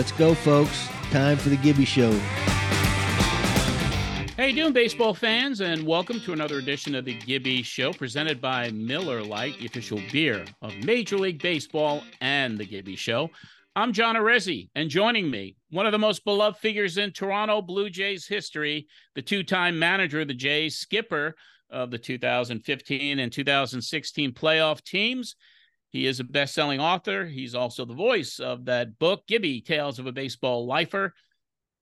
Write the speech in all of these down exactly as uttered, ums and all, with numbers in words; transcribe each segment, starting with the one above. Let's go, folks. Time for the Gibby Show. How you doing, baseball fans, and welcome to another edition of the Gibby Show, presented by Miller Lite, the official beer of Major League Baseball and the Gibby Show. I'm John Arezzi, and joining me, one of the most beloved figures in Toronto Blue Jays history, the two-time manager of the Jays, skipper of the two thousand fifteen and two thousand sixteen playoff teams. He is a best-selling author. He's also the voice of that book, Gibby, Tales of a Baseball Lifer.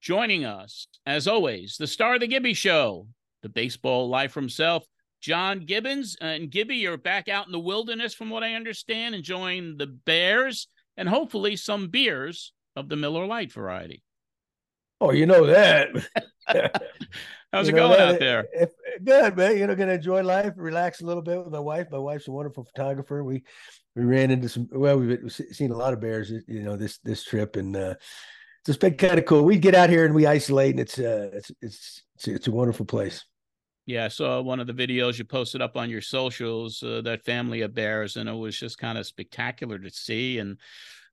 Joining us, as always, the star of the Gibby Show, the baseball life himself, John Gibbons. And Gibby, you're back out in the wilderness, from what I understand, enjoying the bears and hopefully some beers of the Miller Lite variety. Oh, you know that. How's you it going that, out there? If, if, good, man. You know, going to enjoy life, relax a little bit with my wife. My wife's a wonderful photographer. We we ran into some, well, we've seen a lot of bears, you know, this this trip, and uh it's been kind of cool. We get out here and we isolate, and it's uh, it's it's it's a wonderful place. Yeah, I saw one of the videos you posted up on your socials, uh, that family of bears, and it was just kind of spectacular to see. And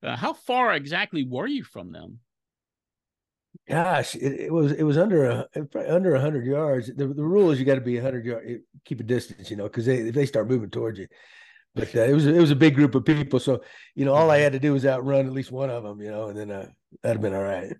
uh, how far exactly were you from them? Gosh, it, it was it was under a under a hundred yards. The, the rule is you got to be a hundred yards, keep a distance, you know, because they if they start moving towards you. But uh, it was it was a big group of people, so you know all I had to do was outrun at least one of them, you know, and then uh, that'd have been all right.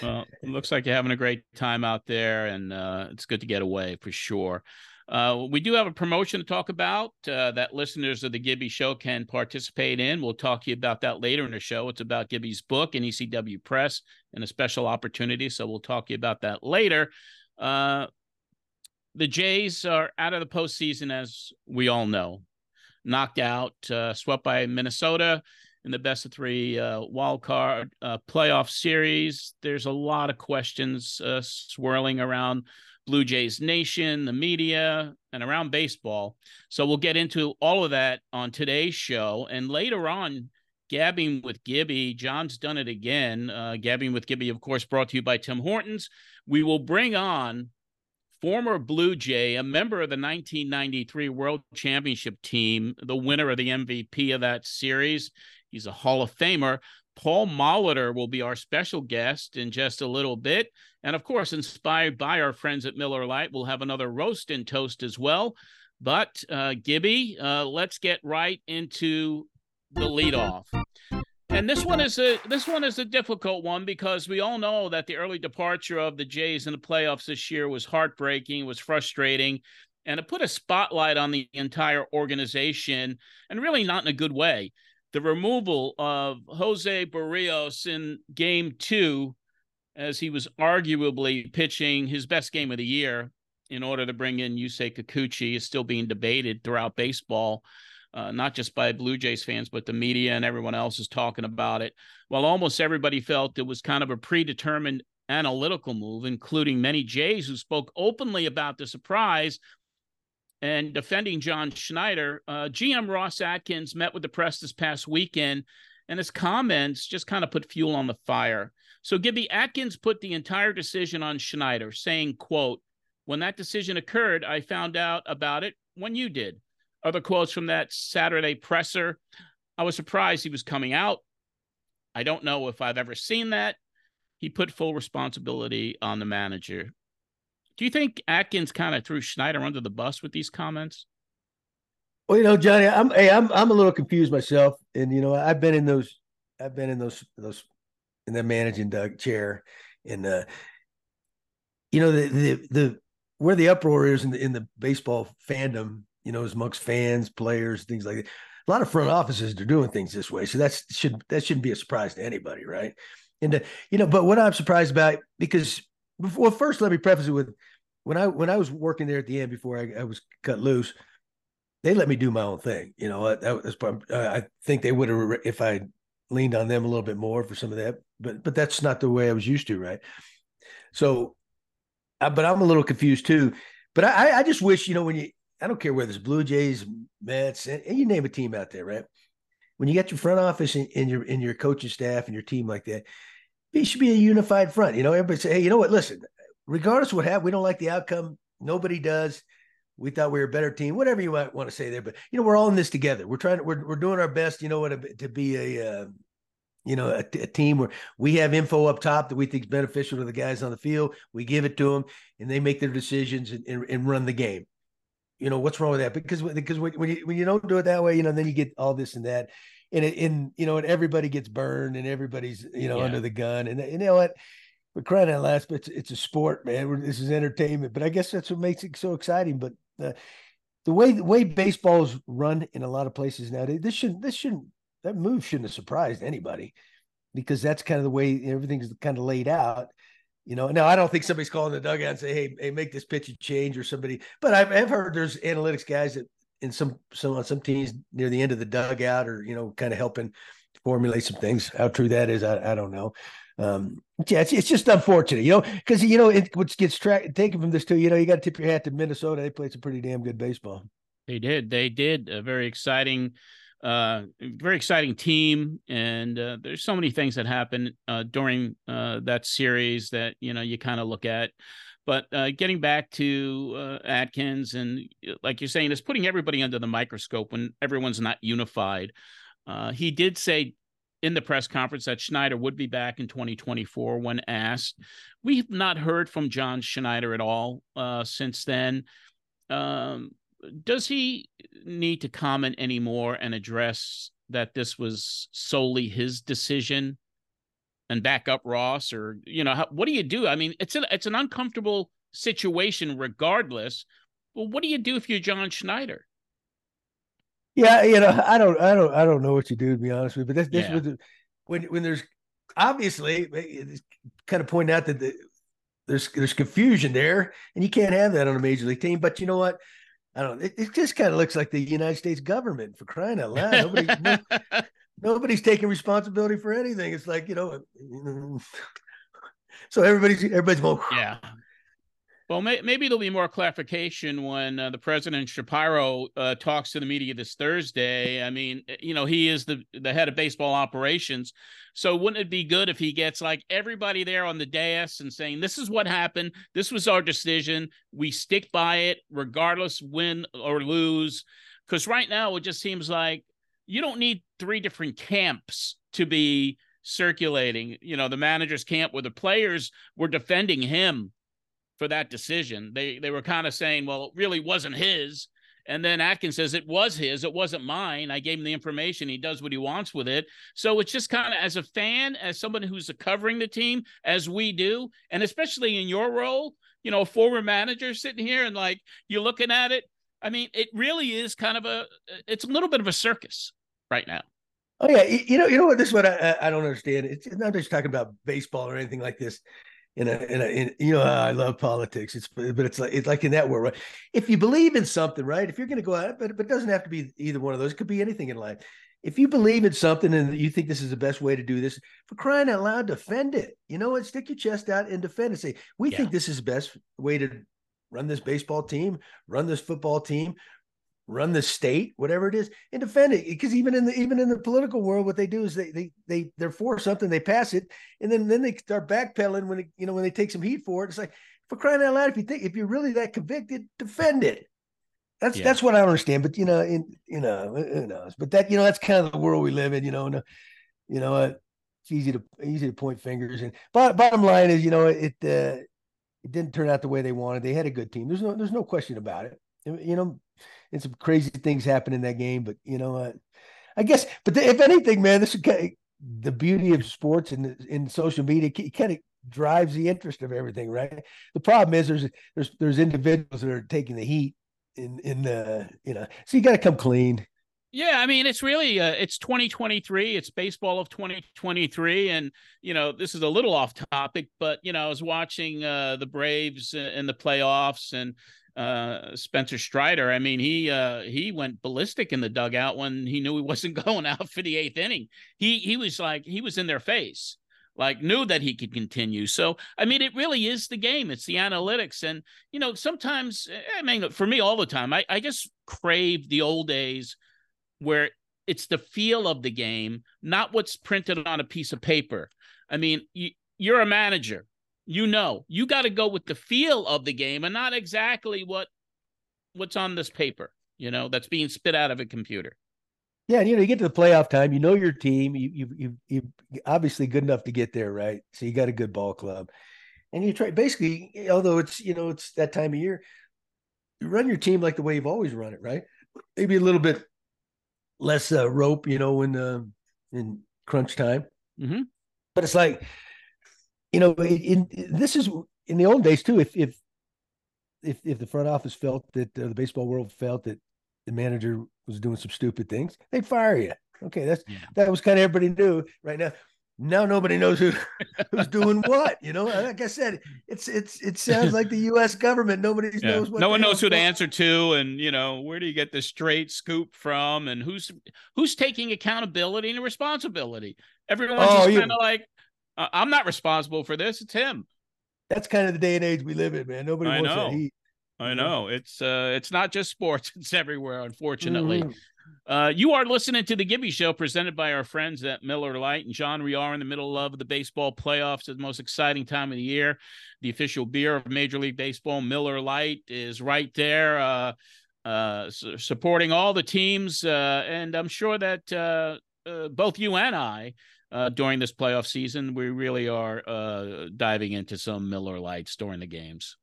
Well, it looks like you're having a great time out there, and uh, it's good to get away for sure. Uh, we do have a promotion to talk about uh, that listeners of the Gibby Show can participate in. We'll talk to you about that later in the show. It's about Gibby's book and E C W Press and a special opportunity, so we'll talk to you about that later. Uh, the Jays are out of the postseason, as we all know. Knocked out, uh, swept by Minnesota in the best of three uh, wild card uh, playoff series. There's a lot of questions uh, swirling around Blue Jays Nation, the media, and around baseball. So we'll get into all of that on today's show. And later on, Gabbing with Gibby, John's done it again. Uh, Gabbing with Gibby, of course, brought to you by Tim Hortons. We will bring on former Blue Jay, a member of the nineteen ninety-three World Championship team, the winner of the M V P of that series. He's a Hall of Famer. Paul Molitor will be our special guest in just a little bit. And, of course, inspired by our friends at Miller Lite, we'll have another roast and toast as well. But, uh, Gibby, uh, let's get right into the leadoff. And this one is a this one is a difficult one, because we all know that the early departure of the Jays in the playoffs this year was heartbreaking, was frustrating, and it put a spotlight on the entire organization, and really not in a good way. The removal of José Berríos in game two, as he was arguably pitching his best game of the year in order to bring in Yusei Kikuchi, is still being debated throughout baseball. Uh, not just by Blue Jays fans, but the media and everyone else is talking about it. While almost everybody felt it was kind of a predetermined analytical move, including many Jays who spoke openly about the surprise. And defending John Schneider, uh, G M Ross Atkins met with the press this past weekend, and his comments just kind of put fuel on the fire. So Gibby, Atkins put the entire decision on Schneider, saying, quote, "When that decision occurred, I found out about it when you did." Other quotes from that Saturday presser: "I was surprised he was coming out. I don't know if I've ever seen that. He put full responsibility on the manager." Do you think Atkins kind of threw Schneider under the bus with these comments? Well, you know, Johnny, I'm hey, I'm I'm a little confused myself, and you know, I've been in those, I've been in those those in the managing Doug chair, and uh, you know, the the the where the uproar is in the in the baseball fandom. You know, as amongst fans, players, things like that. A lot of front offices are doing things this way. So that's should that shouldn't be a surprise to anybody, right? And, uh, you know, but what I'm surprised about, because, before, well, first let me preface it with, when I when I was working there at the end before I, I was cut loose, they let me do my own thing. You know, I, that was, I think they would have, if I leaned on them a little bit more for some of that, but but that's not the way I was used to, right? So, I, but I'm a little confused too. But I, I just wish, you know, when you, I don't care whether it's Blue Jays, Mets, and, and you name a team out there, right? When you got your front office and, and your and your coaching staff and your team like that, it should be a unified front. You know, everybody say, "Hey, you know what? Listen, regardless of what happened, we don't like the outcome. Nobody does. We thought we were a better team," whatever you might want to say there. But you know, we're all in this together. We're trying to we're we're doing our best. You know what? To be a uh, you know, a, a team where we have info up top that we think is beneficial to the guys on the field. We give it to them and they make their decisions and, and, and run the game. You know, what's wrong with that? Because, because when you, when you don't do it that way, you know, then you get all this and that, and it, and, you know, and everybody gets burned and everybody's, you know, yeah. under the gun. And, and you know what? We're crying out loud, but it's, it's a sport, man. We're, this is entertainment, but I guess that's what makes it so exciting. But uh, the way, the way baseball's run in a lot of places nowadays, this shouldn't, this shouldn't, that move shouldn't have surprised anybody, because that's kind of the way everything's kind of laid out. You know, now I don't think somebody's calling the dugout and say, "Hey, hey, make this pitch a change," or somebody. But I've, I've heard there's analytics guys that in some, some on some teams near the end of the dugout, or you know, kind of helping formulate some things. How true that is, I, I don't know. Um, yeah, it's, it's just unfortunate, you know, because you know it, which gets tra- taken from this too. You know, you got to tip your hat to Minnesota. They played some pretty damn good baseball. They did. They did a very exciting. Uh, very exciting team, and uh, there's so many things that happen uh, during uh, that series that you know you kind of look at. But uh, getting back to uh, Atkins, and like you're saying, is putting everybody under the microscope when everyone's not unified. Uh, he did say in the press conference that Schneider would be back in twenty twenty-four when asked. We've not heard from John Schneider at all uh, since then. Um, Does he need to comment anymore and address that this was solely his decision and back up Ross, or, you know, how, what do you do? I mean, it's, a, it's an uncomfortable situation regardless. Well, what do you do if you're John Schneider? Yeah. You know, I don't, I don't, I don't know what you do, to be honest with you, but that's, that's yeah. what the, when, when there's obviously it's kind of pointing out that the, there's, there's confusion there, and you can't have that on a major league team. But you know what? I don't. It, it just kind of looks like the United States government, for crying out loud. Nobody, no, nobody's taking responsibility for anything. It's like, you know, so everybody's everybody's going. Yeah. Well, may, maybe there'll be more clarification when uh, the president Shapiro uh, talks to the media this Thursday. I mean, you know, he is the the head of baseball operations. So wouldn't it be good if he gets like everybody there on the dais and saying, this is what happened. This was our decision. We stick by it regardless, win or lose. Because right now it just seems like you don't need three different camps to be circulating. You know, the manager's camp where the players were defending him for that decision. They they were kind of saying, well, it really wasn't his. And then Atkins says, it was his. It wasn't mine. I gave him the information. He does what he wants with it. So it's just kind of, as a fan, as someone who's covering the team, as we do, and especially in your role, you know, a former manager sitting here and like, you're looking at it. I mean, it really is kind of a, it's a little bit of a circus right now. Oh yeah. You know, you know what, this is what I, I don't understand. It's not just talking about baseball or anything like this. In a, in a, in, you know, I love politics. It's, but it's like, it's like in that world, right? If you believe in something, right? If you're going to go out, but, but it doesn't have to be either one of those. It could be anything in life. If you believe in something and you think this is the best way to do this, for crying out loud, defend it. You know what? Stick your chest out and defend it. Say, we yeah. think this is the best way to run this baseball team, run this football team, run the state, whatever it is, and defend it. Because even in the even in the political world, what they do is they they they they're for something, they pass it, and then then they start backpedaling when it, you know when they take some heat for it. It's like, for crying out loud, if you think if you're really that convicted, defend it. That's yeah. that's what I don't understand. But you know, in, you know, who knows? But that you know, that's kind of the world we live in. You know, and, you know, uh, it's easy to easy to point fingers. And but bottom line is, you know, it uh, it didn't turn out the way they wanted. They had a good team. There's no there's no question about it. You know, and some crazy things happen in that game, but you know, uh, I guess, but the, if anything, man, this is kind of the beauty of sports and in social media. It kind of drives the interest of everything, right? The problem is there's, there's, there's individuals that are taking the heat in, in the, you know, so you got to come clean. Yeah. I mean, it's really, uh, it's twenty twenty-three, it's baseball of twenty twenty-three. And, you know, this is a little off topic, but, you know, I was watching uh, the Braves in the playoffs, and, Uh, Spencer Strider. I mean, he uh, he went ballistic in the dugout when he knew he wasn't going out for the eighth inning. He he was like he was in their face, like knew that he could continue. So I mean, it really is the game. It's the analytics, and you know, sometimes I mean, for me, all the time, I I just crave the old days where it's the feel of the game, not what's printed on a piece of paper. I mean, you, you're a manager. You know, you got to go with the feel of the game and not exactly what what's on this paper, you know, that's being spit out of a computer. Yeah, and you know, you get to the playoff time, you know your team, you you you you're obviously good enough to get there, right? So you got a good ball club, and you try basically. Although it's you know it's that time of year, you run your team like the way you've always run it, right? Maybe a little bit less uh, rope, you know, in uh, in crunch time. Mm-hmm. But it's like, you know, in, in this is in the old days too. If if if if the front office felt that uh, the baseball world felt that the manager was doing some stupid things, they'd fire you. Okay, that's yeah. that was kind of everybody knew. Right now, now nobody knows who who's doing what. You know, like I said, it's it's it sounds like the U S government. Nobody yeah. knows what. No one knows who to answer to, and you know, where do you get the straight scoop from, and who's who's taking accountability and responsibility. Everyone's oh, just kind of like, uh, I'm not responsible for this. It's him. That's kind of the day and age we live in, man. Nobody I wants know. that heat. I know. It's uh, it's not just sports. It's everywhere, unfortunately. Mm. Uh, you are listening to The Gibby Show, presented by our friends at Miller Lite. And John, we are in the middle of the baseball playoffs, the most exciting time of the year. The official beer of Major League Baseball, Miller Lite, is right there uh, uh, supporting all the teams. Uh, and I'm sure that uh, uh, both you and I, Uh, during this playoff season, we really are uh, diving into some Miller Lights during the games.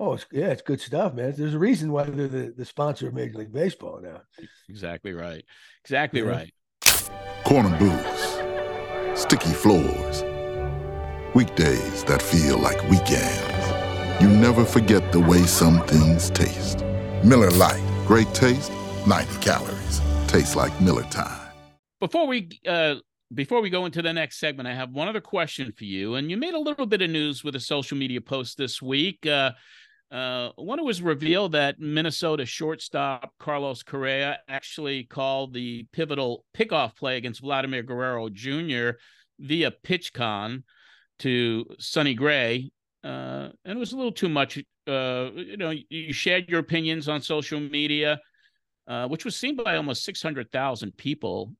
Oh, it's, yeah, it's good stuff, man. There's a reason why they're the, the sponsor of Major League Baseball now. Exactly right. Exactly mm-hmm. right. Corner blues, sticky floors, weekdays that feel like weekends. You never forget the way some things taste. Miller Lite, great taste, ninety calories. Tastes like Miller time. Before we... Uh, Before we go into the next segment, I have one other question for you. And you made a little bit of news with a social media post this week. Uh, uh, when it was revealed that Minnesota shortstop Carlos Correa actually called the pivotal pickoff play against Vladimir Guerrero Junior via PitchCon to Sonny Gray. Uh, and it was a little too much. Uh, you know, you shared your opinions on social media, uh, which was seen by almost six hundred thousand people.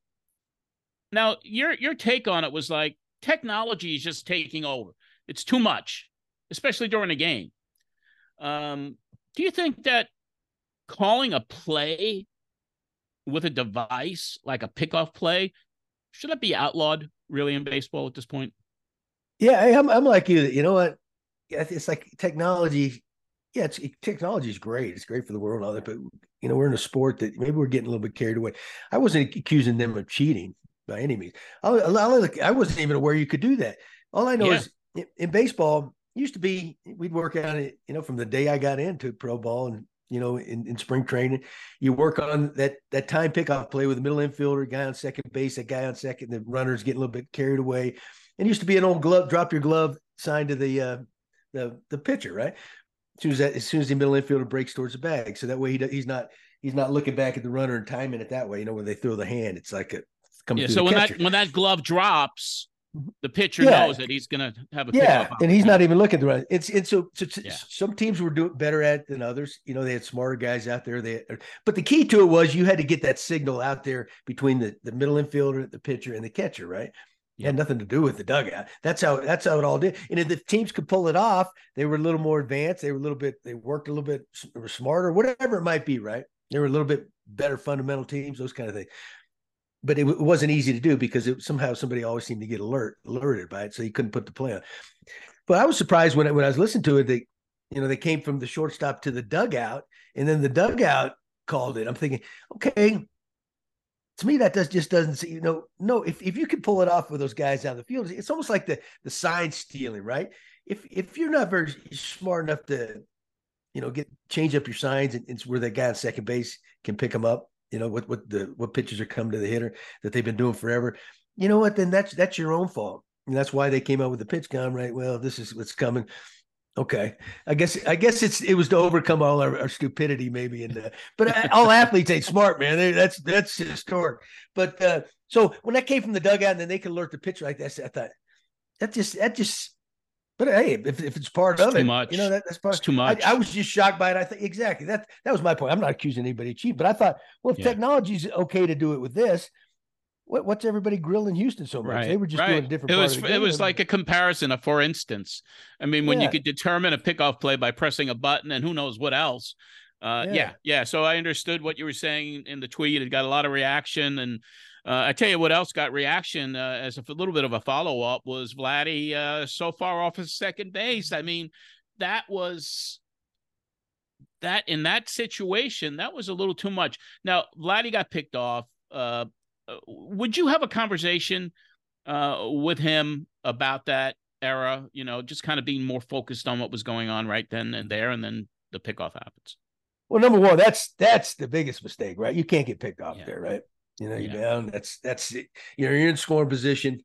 Now, your your take on it was like technology is just taking over. It's too much, especially during a game. Um, do you think that calling a play with a device, like a pickoff play, should that be outlawed really in baseball at this point? Yeah, I'm, I'm like you. You know what? It's like technology. Yeah, it's, it, technology is great. It's great for the world and all that. But, you know, we're in a sport that maybe we're getting a little bit carried away. I wasn't accusing them of cheating by any means. I, I, I wasn't even aware you could do that. All I know yeah. is in, in baseball, it used to be we'd work on it, you know, from the day I got into pro ball and, you know, in, in spring training, you work on that that time pickoff play with the middle infielder, guy on second base, that guy on second, the runners get a little bit carried away. And it used to be an old glove, drop your glove sign to the uh, the the pitcher, right? As soon as, that, as soon as the middle infielder breaks towards the bag. So that way he, he's not he's not looking back at the runner and timing it that way, you know, when they throw the hand. It's like a Yeah, so when catcher. that when that glove drops, the pitcher yeah. knows that he's going to have a yeah, pickup and he's not even looking at the run. It's it's so, so yeah. some teams were doing better at it than others. You know, they had smarter guys out there. They but the key to it was you had to get that signal out there between the, the middle infielder, the pitcher, and the catcher. Right? Yeah. It had nothing to do with the dugout. That's how that's how it all did. And if the teams could pull it off, they were a little more advanced. They were a little bit. They worked a little bit. They were smarter, whatever it might be. Right? They were a little bit better fundamental teams. Those kind of things. But it, it wasn't easy to do because it, somehow somebody always seemed to get alert alerted by it, so you couldn't put the play on. But I was surprised when I, when I was listening to it that, you know, they came from the shortstop to the dugout, and then the dugout called it. I'm thinking, okay, to me that does just doesn't, you know, no. If if you could pull it off with those guys out of the field, it's almost like the the sign stealing, right? If if you're not very smart enough to, you know, get change up your signs and, and where that guy on second base can pick them up. You know, what what the what pitches are coming to the hitter that they've been doing forever. You know what? Then that's that's your own fault. And that's why they came out with the pitch com, right? Well, this is what's coming. Okay. I guess I guess it's it was to overcome all our, our stupidity, maybe. And uh, but all athletes ain't smart, man. They, that's that's historic. But uh, so when that came from the dugout and then they could alert the pitcher like that, I thought that just that just But hey, if, if it's part it's of too it, much. you know, that, that's part it's too much. I, I was just shocked by it. I think exactly that that was my point. I'm not accusing anybody of cheating, but I thought, well, if yeah. technology's okay to do it with this, what, what's everybody grilling Houston so much? Right. They were just right. doing a different. It part was of the game. It was like a comparison of, for instance, I mean, when yeah. you could determine a pickoff play by pressing a button and who knows what else, Uh, yeah. yeah, yeah. So I understood what you were saying in the tweet. It got a lot of reaction. And uh, I tell you what else got reaction uh, as a little bit of a follow-up was Vladdy uh, so far off his second base. I mean, that was that in that situation, that was a little too much. Now, Vladdy got picked off. Uh, would you have a conversation uh, with him about that era? You know, just kind of being more focused on what was going on right then and there, and then the pickoff happens. Well, number one, that's that's the biggest mistake, right? You can't get picked off yeah. there, right? You know, you're yeah. down. That's that's it. You know, you're in scoring position.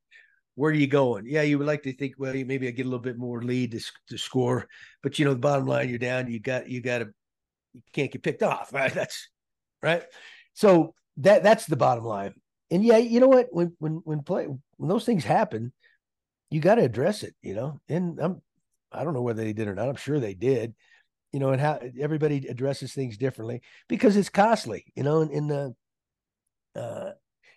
Where are you going? Yeah, you would like to think, well, maybe I get a little bit more lead to to score, but you know, the bottom line, you're down. You got you got to you can't get picked off, right? That's right. So that that's the bottom line. And yeah, you know what? When when when play when those things happen, you got to address it. You know, and I'm I don't know whether they did or not. I'm sure they did. You know, and how everybody addresses things differently because it's costly, you know, and in the, uh,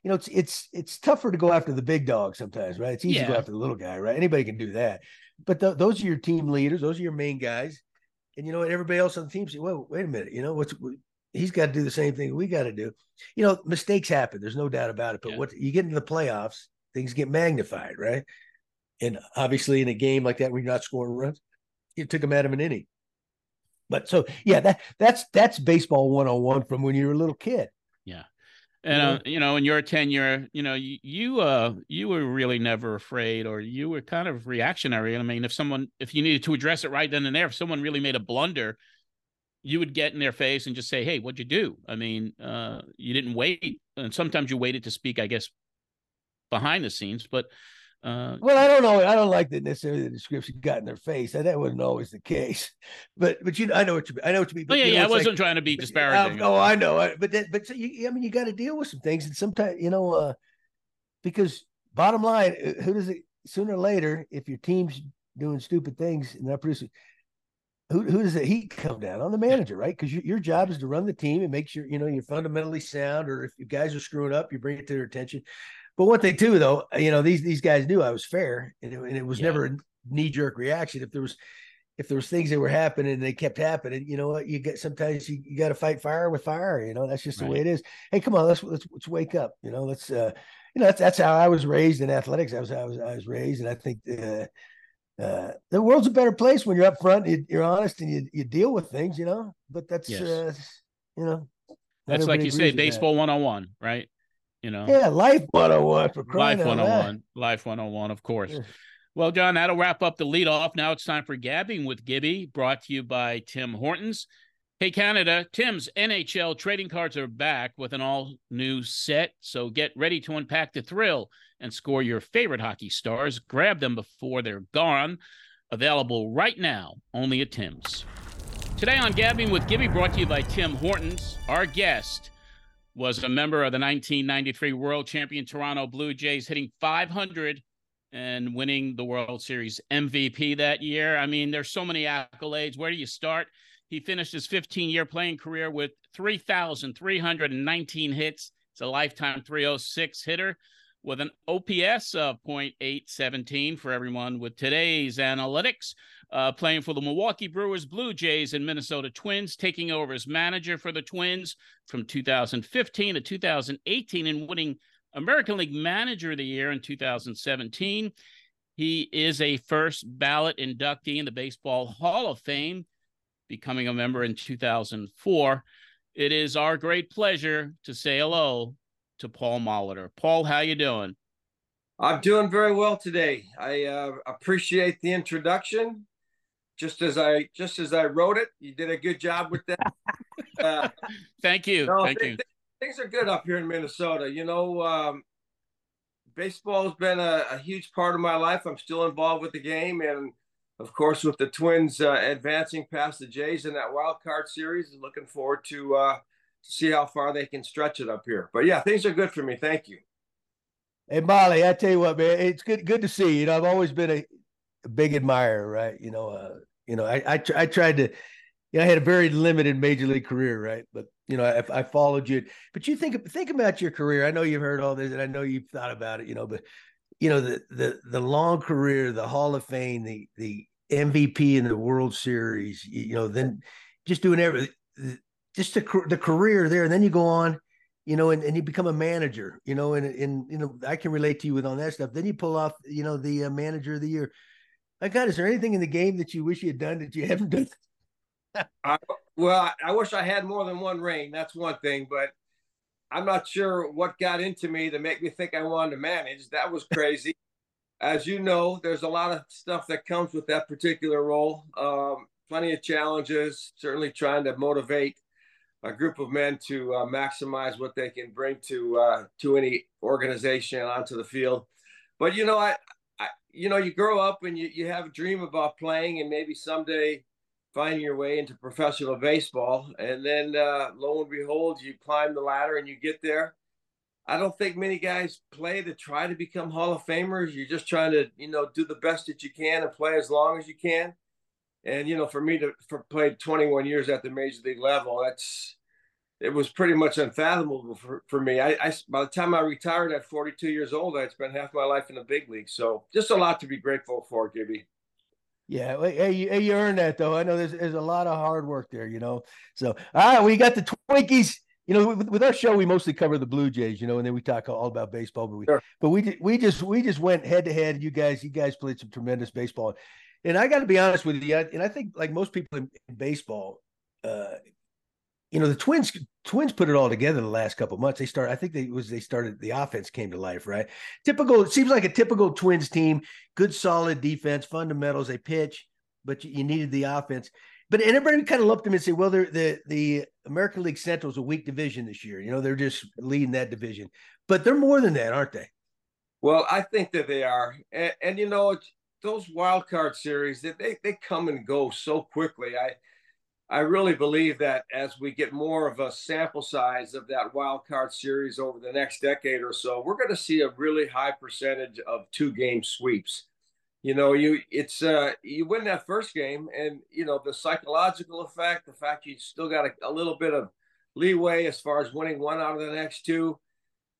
you know, it's, it's, it's tougher to go after the big dog sometimes, right? It's easy yeah. to go after the little guy, right? Anybody can do that, but th- those are your team leaders. Those are your main guys. And you know what, everybody else on the team say, well, wait a minute, you know, what's, he's got to do the same thing we got to do. You know, mistakes happen. There's no doubt about it, but yeah. what you get into the playoffs, things get magnified, right? And obviously in a game like that, where you're not scoring runs, it took him out of an inning. But so, yeah, that that's that's baseball one oh one from when you were a little kid. Yeah. And, uh, you know, in your tenure, you know, you you, uh, you were really never afraid, or you were kind of reactionary. I mean, if someone if you needed to address it right then and there, if someone really made a blunder, you would get in their face and just say, hey, what'd you do? I mean, uh, you didn't wait. And sometimes you waited to speak, I guess, behind the scenes. But. Uh, well, I don't know. I don't like that necessarily. The description got in their face. That, that wasn't always the case. But but you, know, I know what you mean. I know what you mean. But, oh, yeah, you know, yeah. I wasn't like, trying to be disparaging. Oh, I know. I, but that, but so you, I mean, you got to deal with some things, and sometimes you know, uh, because bottom line, who does it? Sooner or later, if your team's doing stupid things and not producing, who who does the heat come down on? The manager, right? Because your your job is to run the team and make sure you know you're fundamentally sound. Or if you guys are screwing up, you bring it to their attention. But what they do, though, you know, these these guys knew I was fair, and it, and it was yeah. never a knee jerk reaction. If there was, if there was things that were happening, and they kept happening. You know what? You get sometimes you, you got to fight fire with fire. You know, that's just right. the way it is. Hey, come on, let's let's, let's wake up. You know, let's uh, you know that's that's how I was raised in athletics. I was I was I was raised, and I think the uh, the world's a better place when you're up front, you, you're honest, and you you deal with things. You know, but that's yes. uh, you know, that's like you say, baseball one on one, right? You know, yeah, life one oh one for crying out loud. Life one oh one, life one oh one, of course. Yeah. Well, John, that'll wrap up the lead off. Now it's time for Gabbing with Gibby, brought to you by Tim Hortons. Hey, Canada, Tim's N H L trading cards are back with an all new set. So get ready to unpack the thrill and score your favorite hockey stars. Grab them before they're gone. Available right now, only at Tim's. Today on Gabbing with Gibby, brought to you by Tim Hortons, our guest was a member of the nineteen ninety-three World Champion Toronto Blue Jays, hitting five hundred and winning the World Series M V P that year. I mean, there's so many accolades. Where do you start? He finished his fifteen-year playing career with three thousand three hundred nineteen hits. It's a lifetime three oh six hitter with an O P S of point eight one seven for everyone with today's analytics. Uh, playing for the Milwaukee Brewers, Blue Jays, and Minnesota Twins, taking over as manager for the Twins from two thousand fifteen to two thousand eighteen and winning American League Manager of the Year in two thousand seventeen. He is a first ballot inductee in the Baseball Hall of Fame, becoming a member in two thousand four. It is our great pleasure to say hello to Paul Molitor. Paul, how you doing? I'm doing very well today. I uh, appreciate the introduction. Just as I just as I wrote it, you did a good job with that. Uh, Thank you. No, Thank th- you. Th- things are good up here in Minnesota. You know, um, baseball's been a, a huge part of my life. I'm still involved with the game, and of course, with the Twins uh, advancing past the Jays in that wild card series, and looking forward to uh, see how far they can stretch it up here. But yeah, things are good for me. Thank you. Hey, Molly, I tell you what, man, it's good good to see you. You know, I've always been a, a big admirer, right? You know, uh, you know, I I, tr- I tried to, you know, I had a very limited major league career, right? But you know, I, I followed you. But you think think about your career. I know you've heard all this, and I know you've thought about it. You know, but you know the the the long career, the Hall of Fame, the the M V P in the World Series. You know, then just doing everything. just the, the career there. And then you go on, you know, and, and you become a manager, you know, and, and, you know, I can relate to you with on that stuff. Then you pull off, you know, the uh, manager of the year. My God, is there anything in the game that you wish you had done that you haven't done? I, well, I wish I had more than one ring. That's one thing, but I'm not sure what got into me to make me think I wanted to manage. That was crazy. As you know, there's a lot of stuff that comes with that particular role. Um, plenty of challenges, certainly trying to motivate a group of men to uh, maximize what they can bring to uh, to any organization onto the field. But, you know, I, I you know, you grow up and you, you have a dream about playing and maybe someday find your way into professional baseball. And then uh, lo and behold, you climb the ladder and you get there. I don't think many guys play to try to become Hall of Famers. You're just trying to, you know, do the best that you can and play as long as you can. And, you know, for me to for play twenty-one years at the major league level, that's, it was pretty much unfathomable for, for me. I, I, by the time I retired at forty-two years old, I'd spent half my life in the big league. So just a lot to be grateful for, Gibby. Yeah, hey, you, you earned that, though. I know there's, there's a lot of hard work there, you know. So, all right, we got the Twinkies. You know, with, with our show, we mostly cover the Blue Jays, you know, and then we talk all about baseball. But we, sure. but we, we just, we just went head to head. You guys, you guys played some tremendous baseball, and I got to be honest with you. I, and I think, like most people in, in baseball, uh, you know, the Twins, Twins put it all together the last couple of months. They started. I think they was they started. The offense came to life, right? Typical. It seems like a typical Twins team. Good, solid defense, fundamentals. They pitch, but you, you needed the offense. But and everybody kind of lumped them and said, "Well, they're the the American League Central is a weak division this year. You know, they're just leading that division." But they're more than that, aren't they? Well, I think that they are, and, and you know, those wild card series that they they come and go so quickly. I. I really believe that as we get more of a sample size of that wild card series over the next decade or so, we're going to see a really high percentage of two game sweeps. You know, you it's uh, you win that first game, and you know the psychological effect, the fact you still got a, a little bit of leeway as far as winning one out of the next two,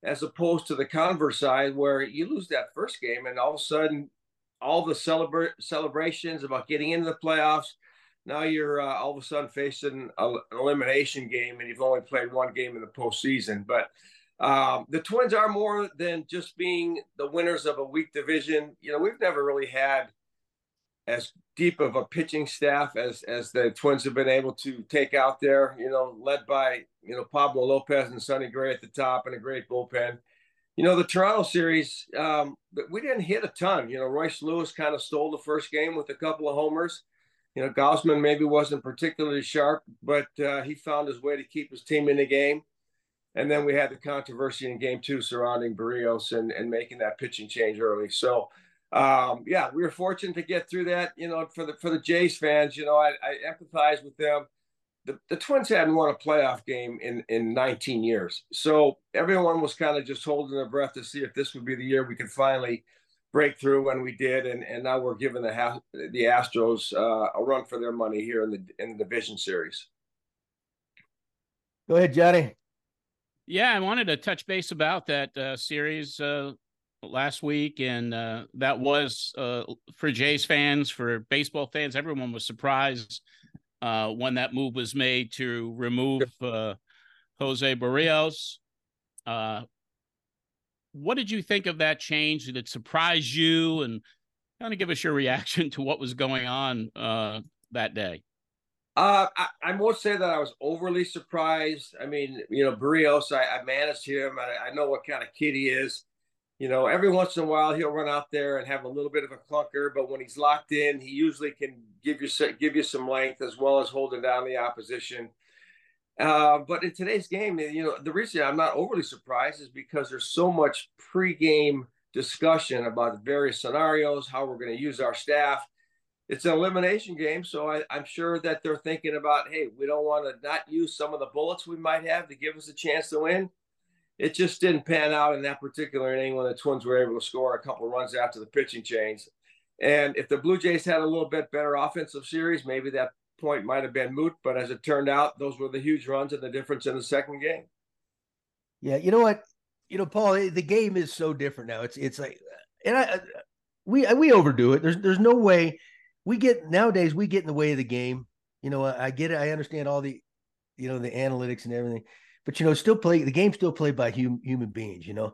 as opposed to the converse side where you lose that first game, and all of a sudden, all the celebra- celebrations about getting into the playoffs. Now you're uh, all of a sudden facing a, an elimination game, and you've only played one game in the postseason. But um, the Twins are more than just being the winners of a weak division. You know, we've never really had as deep of a pitching staff as as the Twins have been able to take out there, you know, led by, you know, Pablo Lopez and Sonny Gray at the top and a great bullpen. You know, the Toronto series, um, but we didn't hit a ton. You know, Royce Lewis kind of stole the first game with a couple of homers. You know, Gausman maybe wasn't particularly sharp, but uh, he found his way to keep his team in the game. And then we had the controversy in game two surrounding Berríos and, and making that pitching change early. So, um, yeah, we were fortunate to get through that. You know, for the for the Jays fans, you know, I, I empathize with them. The, the Twins hadn't won a playoff game in, in nineteen years. So everyone was kind of just holding their breath to see if this would be the year we could finally – breakthrough when we did, and, and now we're giving the ha- the Astros uh, a run for their money here in the in the division series. Go ahead, Johnny. Yeah, I wanted to touch base about that uh, series uh, last week, and uh, that was uh, for Jays fans, for baseball fans, everyone was surprised uh, when that move was made to remove uh, José Berríos. Uh, What did you think of that change? Did it surprise you? And kind of give us your reaction to what was going on uh, that day. Uh, I, I won't say that I was overly surprised. I mean, you know, Berríos, I, I managed him. I, I know what kind of kid he is. You know, every once in a while he'll run out there and have a little bit of a clunker, but when he's locked in, he usually can give you give you some length as well as holding down the opposition. Uh, but in today's game, you know, the reason I'm not overly surprised is because there's so much pregame discussion about the various scenarios, how we're going to use our staff. It's an elimination game, so I, I'm sure that they're thinking about, hey, we don't want to not use some of the bullets we might have to give us a chance to win. It just didn't pan out in that particular inning when the Twins were able to score a couple of runs after the pitching change. And if the Blue Jays had a little bit better offensive series, maybe that point might have been moot, but as it turned out, those were the huge runs and the difference in the second game. Yeah, you know what, you know, Paul, the game is so different now. It's it's like, and I we we overdo it. There's there's no way we get nowadays. We get in the way of the game. You know, I, I get it. I understand all the you know, the analytics and everything. But, you know, still play the game, still played by hum, human beings, you know.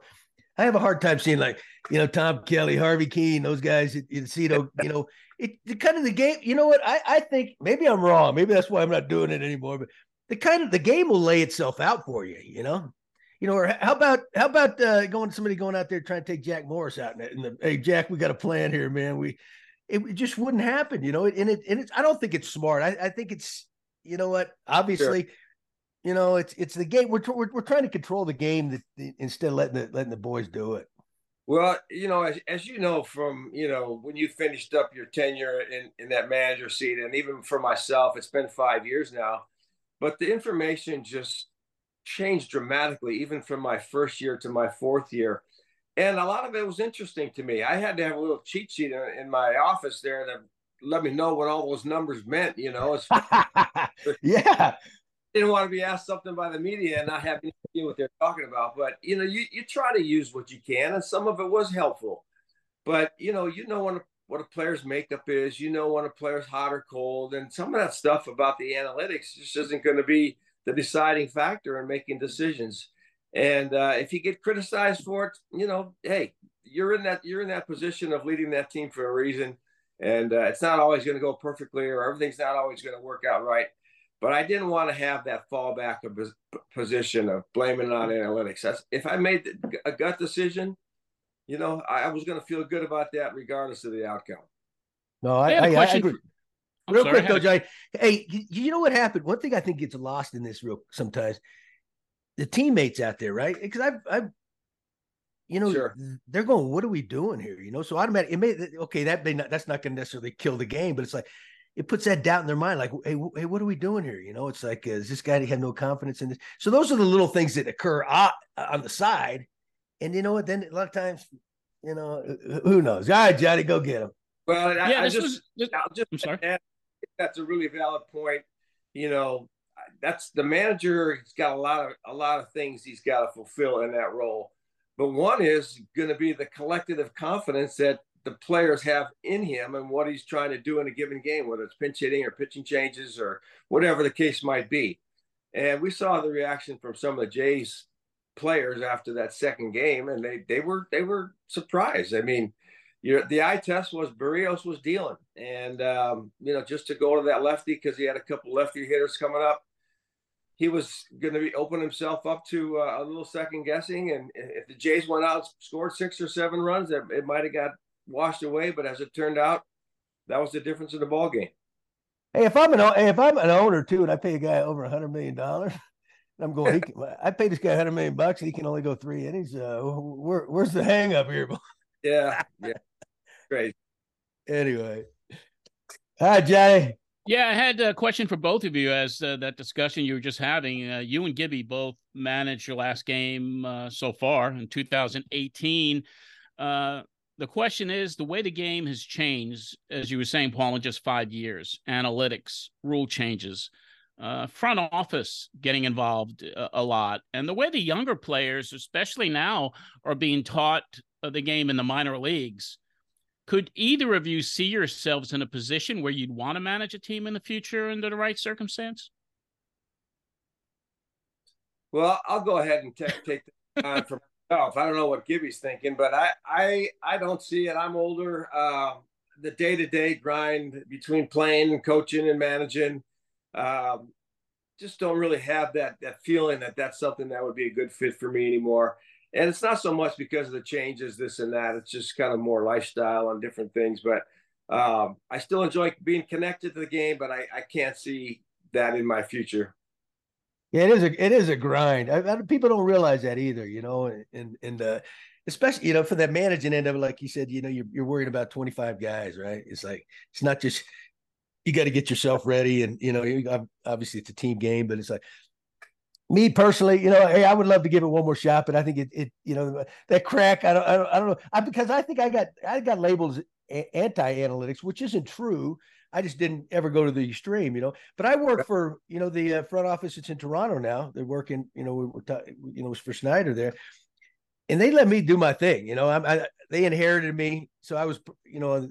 I have a hard time seeing, like, you know, Tom Kelly, Harvey Keene, those guys, Cito, you know, it, the kind of the game, you know what, I, I think maybe I'm wrong. Maybe that's why I'm not doing it anymore. But the kind of the game will lay itself out for you, you know, you know, or how about, how about uh, going, somebody going out there trying to take Jack Morris out in the, in the hey, Jack, we got a plan here, man. We, it, it just wouldn't happen, you know, and it, and it's, I don't think it's smart. I, I think it's, you know what, obviously, sure. You know, it's it's the game. We're we're, we're trying to control the game that, the, instead of letting the letting the boys do it. Well, you know, as, as you know from you know when you finished up your tenure in, in that manager seat, and even for myself, it's been five years now. But the information just changed dramatically, even from my first year to my fourth year, and a lot of it was interesting to me. I had to have a little cheat sheet in, in my office there that let me know what all those numbers meant. You know, it's, yeah. Didn't want to be asked something by the media and not have any idea what they're talking about. But, you know, you, you try to use what you can, and some of it was helpful. But, you know, you know what a, what a player's makeup is. You know when a player's hot or cold. And some of that stuff about the analytics just isn't going to be the deciding factor in making decisions. And uh, if you get criticized for it, you know, hey, you're in that you're in that position of leading that team for a reason. And uh, it's not always going to go perfectly, or everything's not always going to work out right. But I didn't want to have that fallback of position of blaming it on analytics. That's, if I made a gut decision, you know, I was going to feel good about that regardless of the outcome. No, I, I, I, I agree. Real sorry, quick, though, Johnny. Hey, you know what happened? One thing I think gets lost in this real sometimes, the teammates out there, right? Because I've, I've, you know, sure. They're going, what are we doing here? You know, so automatically, it may, okay, that may not, that's not going to necessarily kill the game, but it's like, it puts that doubt in their mind. Like, hey, w- hey, what are we doing here? You know, it's like, uh, is this guy have no confidence in this? So those are the little things that occur uh, on the side. And you know what, then a lot of times, you know, who knows? All right, Johnny, go get him. Well, I, yeah, I this just, was, just, I'll just, I'm sorry. Add, that's a really valid point. You know, that's the manager. He's got a lot of, a lot of things he's got to fulfill in that role. But one is going to be the collective confidence that the players have in him and what he's trying to do in a given game, whether it's pinch hitting or pitching changes or whatever the case might be. And we saw the reaction from some of the Jays players after that second game, and they they were they were surprised. I mean, you know, the eye test was Berríos was dealing, and um, you know, just to go to that lefty because he had a couple lefty hitters coming up, he was going to be open himself up to uh, a little second guessing. And if the Jays went out and scored six or seven runs, it, it might have got washed away, but as it turned out, that was the difference in the ball game. Hey, if I'm an if I'm an owner too, and I pay a guy over a hundred million dollars, I'm going. He can, I paid this guy a hundred million bucks, and he can only go three innings. Uh, where, where's the hang up here? yeah, yeah, great. Anyway, hi Johnny. Yeah, I had a question for both of you as uh, that discussion you were just having. Uh, you and Gibby both managed your last game uh, so far in two thousand eighteen. Uh, The question is, the way the game has changed, as you were saying, Paul, in just five years, analytics, rule changes, uh, front office getting involved a, a lot, and the way the younger players, especially now, are being taught the game in the minor leagues. Could either of you see yourselves in a position where you'd want to manage a team in the future under the right circumstance? Well, I'll go ahead and t- take the time for Oh, if I don't know what Gibby's thinking, but I, I, I don't see it. I'm older. Uh, the day-to-day grind between playing and coaching and managing, um, just don't really have that that feeling that that's something that would be a good fit for me anymore. And it's not so much because of the changes, this and that. It's just kind of more lifestyle and different things. But um, I still enjoy being connected to the game, but I, I can't see that in my future. Yeah, it is a it is a grind. I, I, people don't realize that either, you know, and and uh, especially, you know, for that managing end of it, like you said, you know, you're you're worried about twenty-five guys, right? It's like it's not just you got to get yourself ready, and you know, you, obviously it's a team game, but it's like me personally, you know, hey, I would love to give it one more shot, but I think it it you know that crack. I don't I don't, I don't know I, because I think I got I got labeled as anti-analytics, which isn't true. I just didn't ever go to the extreme, you know, but I work for, you know, the uh, front office. It's in Toronto now. They're working, you know, we were ta- you know, it was for Schneider there, and they let me do my thing. You know, I'm, I, they inherited me. So I was, you know,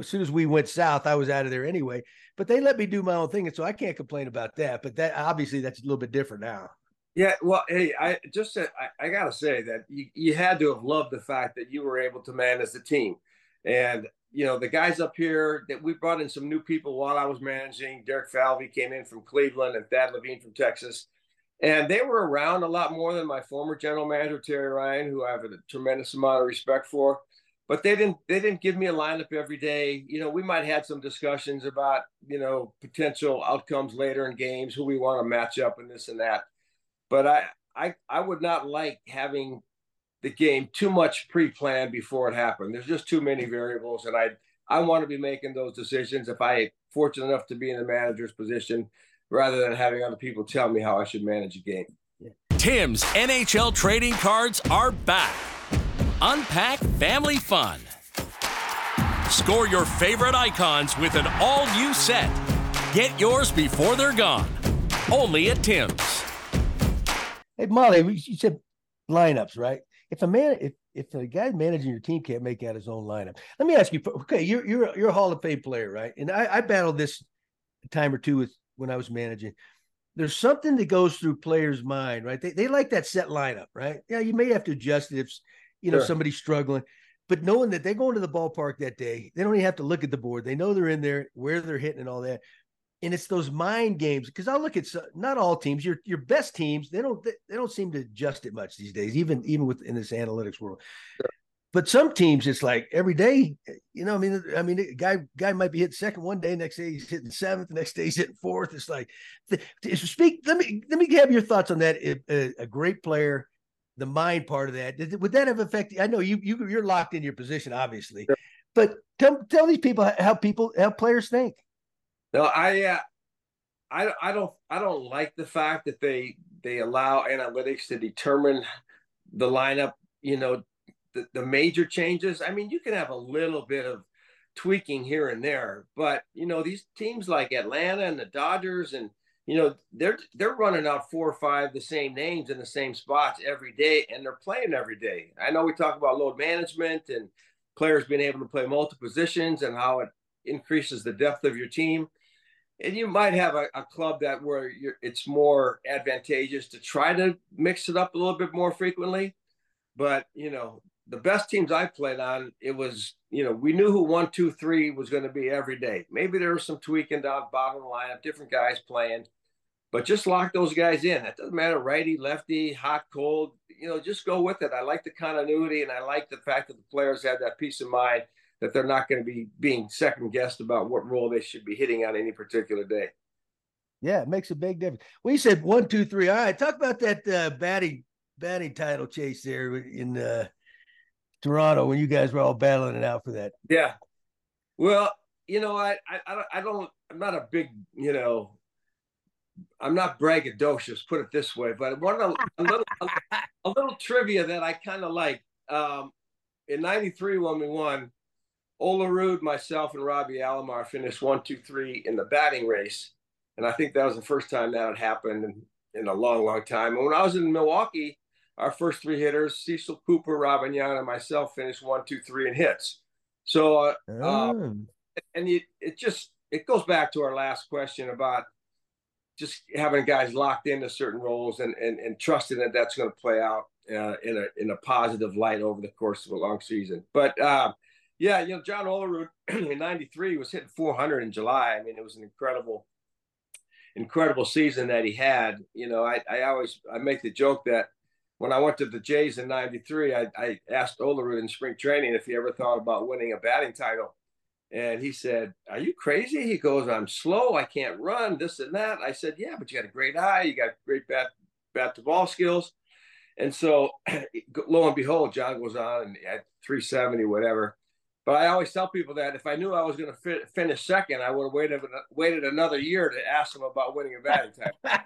as soon as we went south, I was out of there anyway, but they let me do my own thing. And so I can't complain about that, but that obviously that's a little bit different now. Yeah. Well, hey, I just said, I, I got to say that you, you had to have loved the fact that you were able to manage the team. And, you know, the guys up here that we brought in some new people while I was managing, Derek Falvey came in from Cleveland and Thad Levine from Texas. And they were around a lot more than my former general manager, Terry Ryan, who I have a tremendous amount of respect for. But they didn't they didn't give me a lineup every day. You know, we might have some discussions about, you know, potential outcomes later in games, who we want to match up and this and that. But I, I, I would not like having the game too much pre-planned before it happened. There's just too many variables, and I, I want to be making those decisions if I'm fortunate enough to be in the manager's position rather than having other people tell me how I should manage a game. Yeah. Tim's N H L trading cards are back. Unpack family fun. Score your favorite icons with an all-new set. Get yours before they're gone. Only at Tim's. Hey, Molly, you said lineups, right? If a man, if if the guy managing your team can't make out his own lineup, let me ask you. Okay, you're you're you're a Hall of Fame player, right? And I, I battled this a time or two with when I was managing. There's something that goes through players' mind, right? They they like that set lineup, right? Yeah, you may have to adjust it if. You know, sure. Somebody's struggling, but knowing that they're going to the ballpark that day, they don't even have to look at the board. They know they're in there, where they're hitting and all that. And it's those mind games. Cause I look at some, not all teams, your, your best teams, they don't, they don't seem to adjust it much these days, even, even within this analytics world, sure. But some teams it's like every day, you know, I mean, I mean, a guy, guy might be hitting second one day, next day he's hitting seventh, the next day he's hitting fourth. It's like, speak, let me, let me have your thoughts on that. If a, a great player, the mind part of that, would that have affected? I know you, you you're locked in your position, obviously, sure. But tell tell these people how people how players think. No, I, uh, I I don't I don't like the fact that they they allow analytics to determine the lineup. You know, the, the major changes. I mean, you can have a little bit of tweaking here and there, but you know these teams like Atlanta and the Dodgers and. You know, they're they're running out four or five the same names in the same spots every day, and they're playing every day. I know we talk about load management and players being able to play multiple positions and how it increases the depth of your team. And you might have a, a club that where you're, it's more advantageous to try to mix it up a little bit more frequently. But, you know, the best teams I played on, it was, you know, we knew who one, two, three was going to be every day. Maybe there was some tweaking down bottom of the lineup, different guys playing, but just lock those guys in. That doesn't matter, righty, lefty, hot, cold, you know, just go with it. I like the continuity, and I like the fact that the players have that peace of mind that they're not going to be being second-guessed about what role they should be hitting on any particular day. Yeah, it makes a big difference. We said one, two, three. All right, talk about that uh, batting batting title chase there in uh, – Toronto, when you guys were all battling it out for that. Yeah. Well, you know, I, I, I don't, I'm not a big, you know, I'm not braggadocious, put it this way, but one a, a little, a, a little trivia that I kind of like. Um, in ninety-three, when we won, Olerud, myself, and Robbie Alomar finished one, two, three in the batting race, and I think that was the first time that had happened in, in a long, long time. And when I was in Milwaukee, our first three hitters, Cecil Cooper, Robin Yount, and myself finished one, two, three in hits. So, uh, oh. uh, and it, it just, it goes back to our last question about just having guys locked into certain roles and, and, and trusting that that's going to play out uh, in a, in a positive light over the course of a long season. But uh, yeah, you know, John Olerud in ninety-three was hitting four hundred in July. I mean, it was an incredible, incredible season that he had. You know, I, I always, I make the joke that, when I went to the Jays in ninety-three, I, I asked Olerud in spring training if he ever thought about winning a batting title. And he said, are you crazy? He goes, I'm slow. I can't run, this and that. I said, yeah, but you got a great eye. You got great bat, bat to ball skills. And so lo and behold, John goes on at three seventy, whatever. But I always tell people that if I knew I was going to fi- finish second, I would have waited, waited another year to ask him about winning a batting title.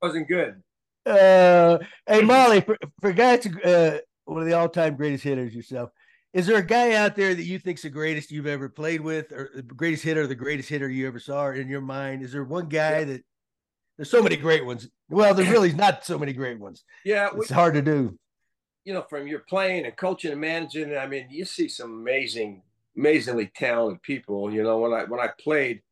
Wasn't good. Uh, hey, Molly, for, for guys, uh, one of the all-time greatest hitters yourself, is there a guy out there that you think's the greatest you've ever played with, or the greatest hitter, the greatest hitter you ever saw, or in your mind? Is there one guy yeah. that there's so many great ones? Well, there really is not so many great ones. Yeah, it's we, hard to do. you know, from your playing and coaching and managing, I mean, you see some amazing, amazingly talented people. You know, when I when I played,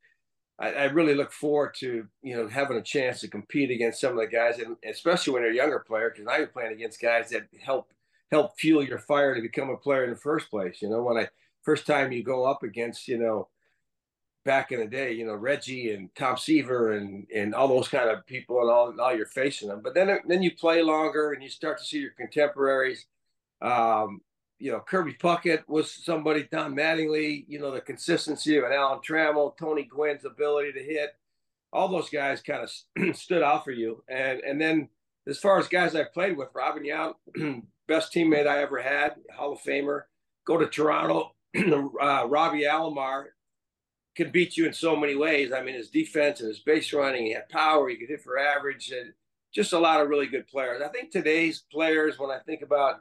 I, I really look forward to, you know, having a chance to compete against some of the guys, and especially when you're a younger player, because now you're playing against guys that help help fuel your fire to become a player in the first place. You know, when I first time you go up against, you know, back in the day, you know, Reggie and Tom Seaver and and all those kind of people, and all, all you're facing them. But then then you play longer and you start to see your contemporaries. Um, you know, Kirby Puckett was somebody, Don Mattingly, you know, the consistency of an Alan Trammell, Tony Gwynn's ability to hit, all those guys kind of stood out for you. And and then as far as guys I played with, Robin Yount, best teammate I ever had, Hall of Famer, go to Toronto, uh, Robbie Alomar could beat you in so many ways. I mean, his defense and his base running, he had power, he could hit for average, and just a lot of really good players. I think today's players, when I think about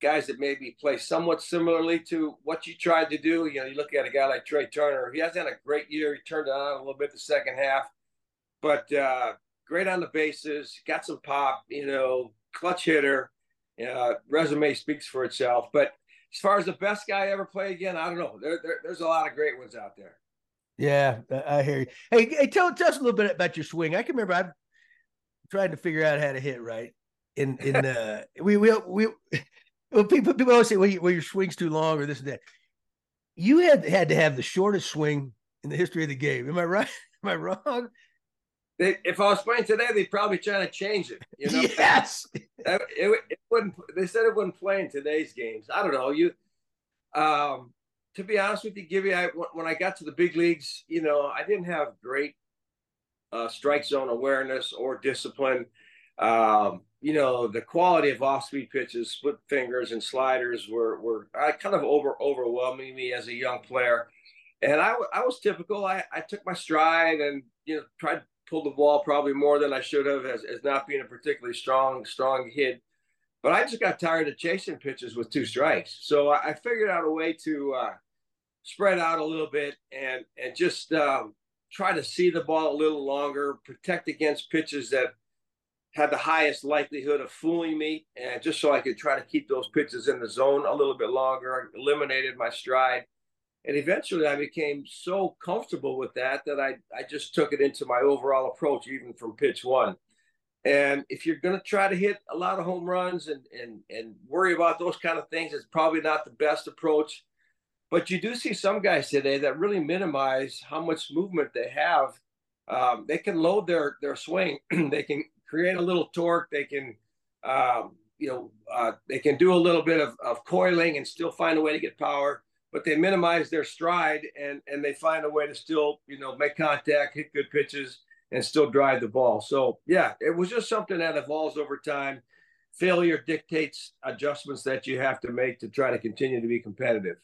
guys that maybe play somewhat similarly to what you tried to do, you know, you look at a guy like Trey Turner. He hasn't had a great year. He turned it on a little bit the second half, but uh, great on the bases, got some pop, you know, clutch hitter. Uh, resume speaks for itself. But as far as the best guy I ever played, again, I don't know. There, there, there's a lot of great ones out there. Yeah, I hear you. Hey, hey, tell, tell us a little bit about your swing. I can remember I tried to figure out how to hit right. In in uh, we we we well, people people always say, well, you, well, your swing's too long or this and that. You had had to have the shortest swing in the history of the game. Am I right? Am I wrong? They, if I was playing today, they'd probably try to change it. You know, yes. It, it, it wouldn't. They said it wouldn't play in today's games. I don't know. You, um, to be honest with you, Gibby, I when I got to the big leagues, you know, I didn't have great uh, strike zone awareness or discipline. Um, you know, the quality of off-speed pitches, split fingers, and sliders were were uh, kind of over overwhelming me as a young player, and I I was typical. I I took my stride and you know tried. Pulled the ball probably more than I should have as, as not being a particularly strong, strong hit. But I just got tired of chasing pitches with two strikes. So I, I figured out a way to uh, spread out a little bit and, and just um, try to see the ball a little longer, protect against pitches that had the highest likelihood of fooling me, and just so I could try to keep those pitches in the zone a little bit longer, eliminated my stride. And eventually I became so comfortable with that that I, I just took it into my overall approach, even from pitch one. And if you're going to try to hit a lot of home runs and, and, and worry about those kind of things, it's probably not the best approach. But you do see some guys today that really minimize how much movement they have. Um, they can load their, their swing. They can create a little torque. They can, um, you know, uh, they can do a little bit of, of coiling and still find a way to get power. But they minimize their stride and, and they find a way to still, you know, make contact, hit good pitches, and still drive the ball. So, yeah, it was just something that evolves over time. Failure dictates adjustments that you have to make to try to continue to be competitive.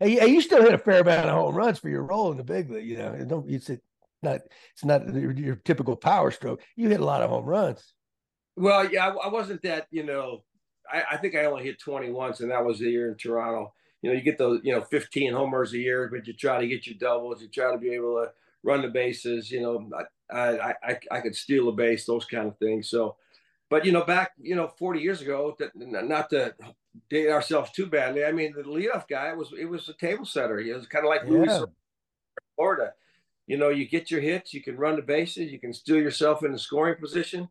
Hey, you still hit a fair amount of home runs for your role in the big league. You know, don't it's not it's not your, your typical power stroke. You hit a lot of home runs. Well, yeah, I, I wasn't that, you know, I, I think I only hit twenty once, and that was the year in Toronto. You know, you get those, you know, fifteen homers a year, but you try to get your doubles. You try to be able to run the bases. You know, I I I could steal a base, those kind of things. So, but, you know, back, you know, forty years ago, not to date ourselves too badly. I mean, the leadoff guy was, it was a table setter. It was kind of like yeah. Luis Florida. You know, you get your hits, you can run the bases, you can steal yourself in the scoring position.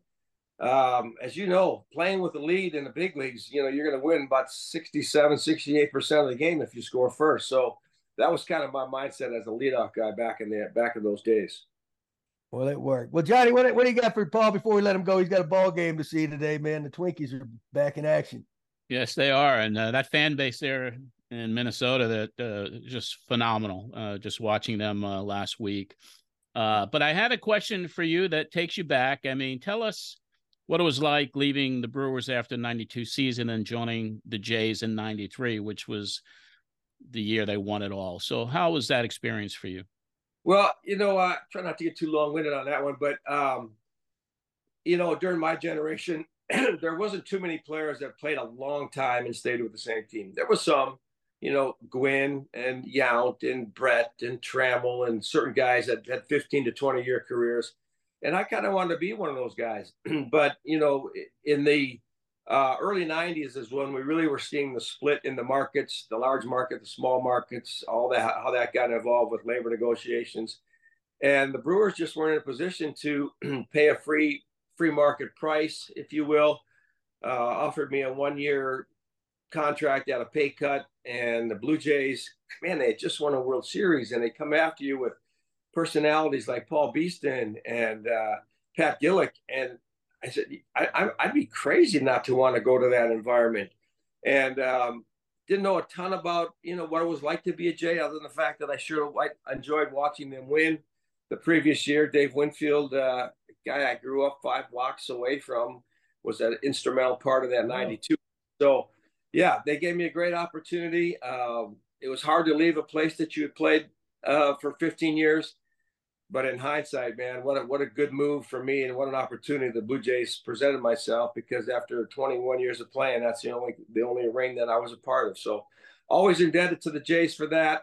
Um, as you know, playing with a lead in the big leagues, you know, you're going to win about sixty-seven, sixty-eight percent of the game if you score first. So that was kind of my mindset as a leadoff guy back in the, back in those days. Well, it worked. Well, Johnny, what, what do you got for Paul before we let him go? He's got a ball game to see today, man. The Twinkies are back in action. Yes, they are. And uh, that fan base there in Minnesota, that uh, just phenomenal. Uh, just watching them uh, last week. Uh, but I had a question for you that takes you back. I mean, tell us what it was like leaving the Brewers after ninety-two season and joining the Jays in ninety-three, which was the year they won it all. So how was that experience for you? Well, you know, I uh, try not to get too long-winded on that one, but, um, you know, during my generation, there wasn't too many players that played a long time and stayed with the same team. There was some, you know, Gwynn and Yount and Brett and Trammell and certain guys that had fifteen to twenty year careers. And I kind of wanted to be one of those guys. But, you know, in the Uh, early nineties is when we really were seeing the split in the markets, the large market, the small markets, all that, how that got involved with labor negotiations. And the Brewers just weren't in a position to pay a free free market price, if you will. Uh, offered me a one-year contract at a pay cut, and the Blue Jays, man, they had just won a World Series, and they come after you with personalities like Paul Beeston and uh, Pat Gillick. And I said, I, I, I'd be crazy not to want to go to that environment. And um, didn't know a ton about, you know, what it was like to be a Jay, other than the fact that I sure liked, enjoyed watching them win. The previous year, Dave Winfield, uh, guy I grew up five blocks away from, was an instrumental part of that ninety-two. So, yeah, they gave me a great opportunity. Um, it was hard to leave a place that you had played uh, for fifteen years. But in hindsight, man, what a, what a good move for me, and what an opportunity the Blue Jays presented myself, because after twenty-one years of playing, that's the only the only ring that I was a part of. So always indebted to the Jays for that.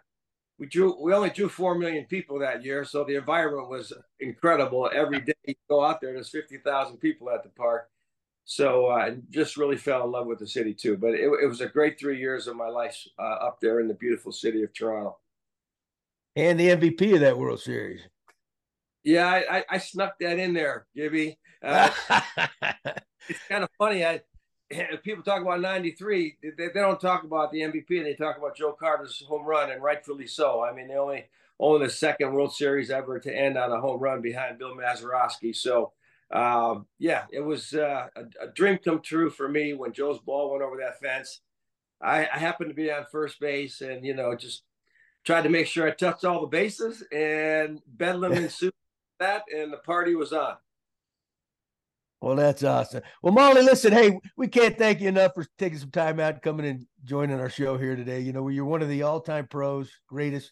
We drew we only drew four million people that year, so the environment was incredible. Every day you go out there, there's fifty thousand people at the park. So I uh, just really fell in love with the city too. But it, it was a great three years of my life uh, up there in the beautiful city of Toronto. And the M V P of that World Series. Yeah, I, I, I snuck that in there, Gibby. Uh, it's kind of funny. I, people talk about ninety-three. They, they don't talk about the M V P, and they talk about Joe Carter's home run, and rightfully so. I mean, they only only the second World Series ever to end on a home run behind Bill Mazeroski. So, um, yeah, it was uh, a, a dream come true for me when Joe's ball went over that fence. I, I happened to be on first base, and, you know, just tried to make sure I touched all the bases, and bedlam ensued. That and the party was on. Well, that's awesome. Well, Molly, listen, hey, we can't thank you enough for taking some time out and coming and joining our show here today. You know, you're one of the all-time pros, greatest,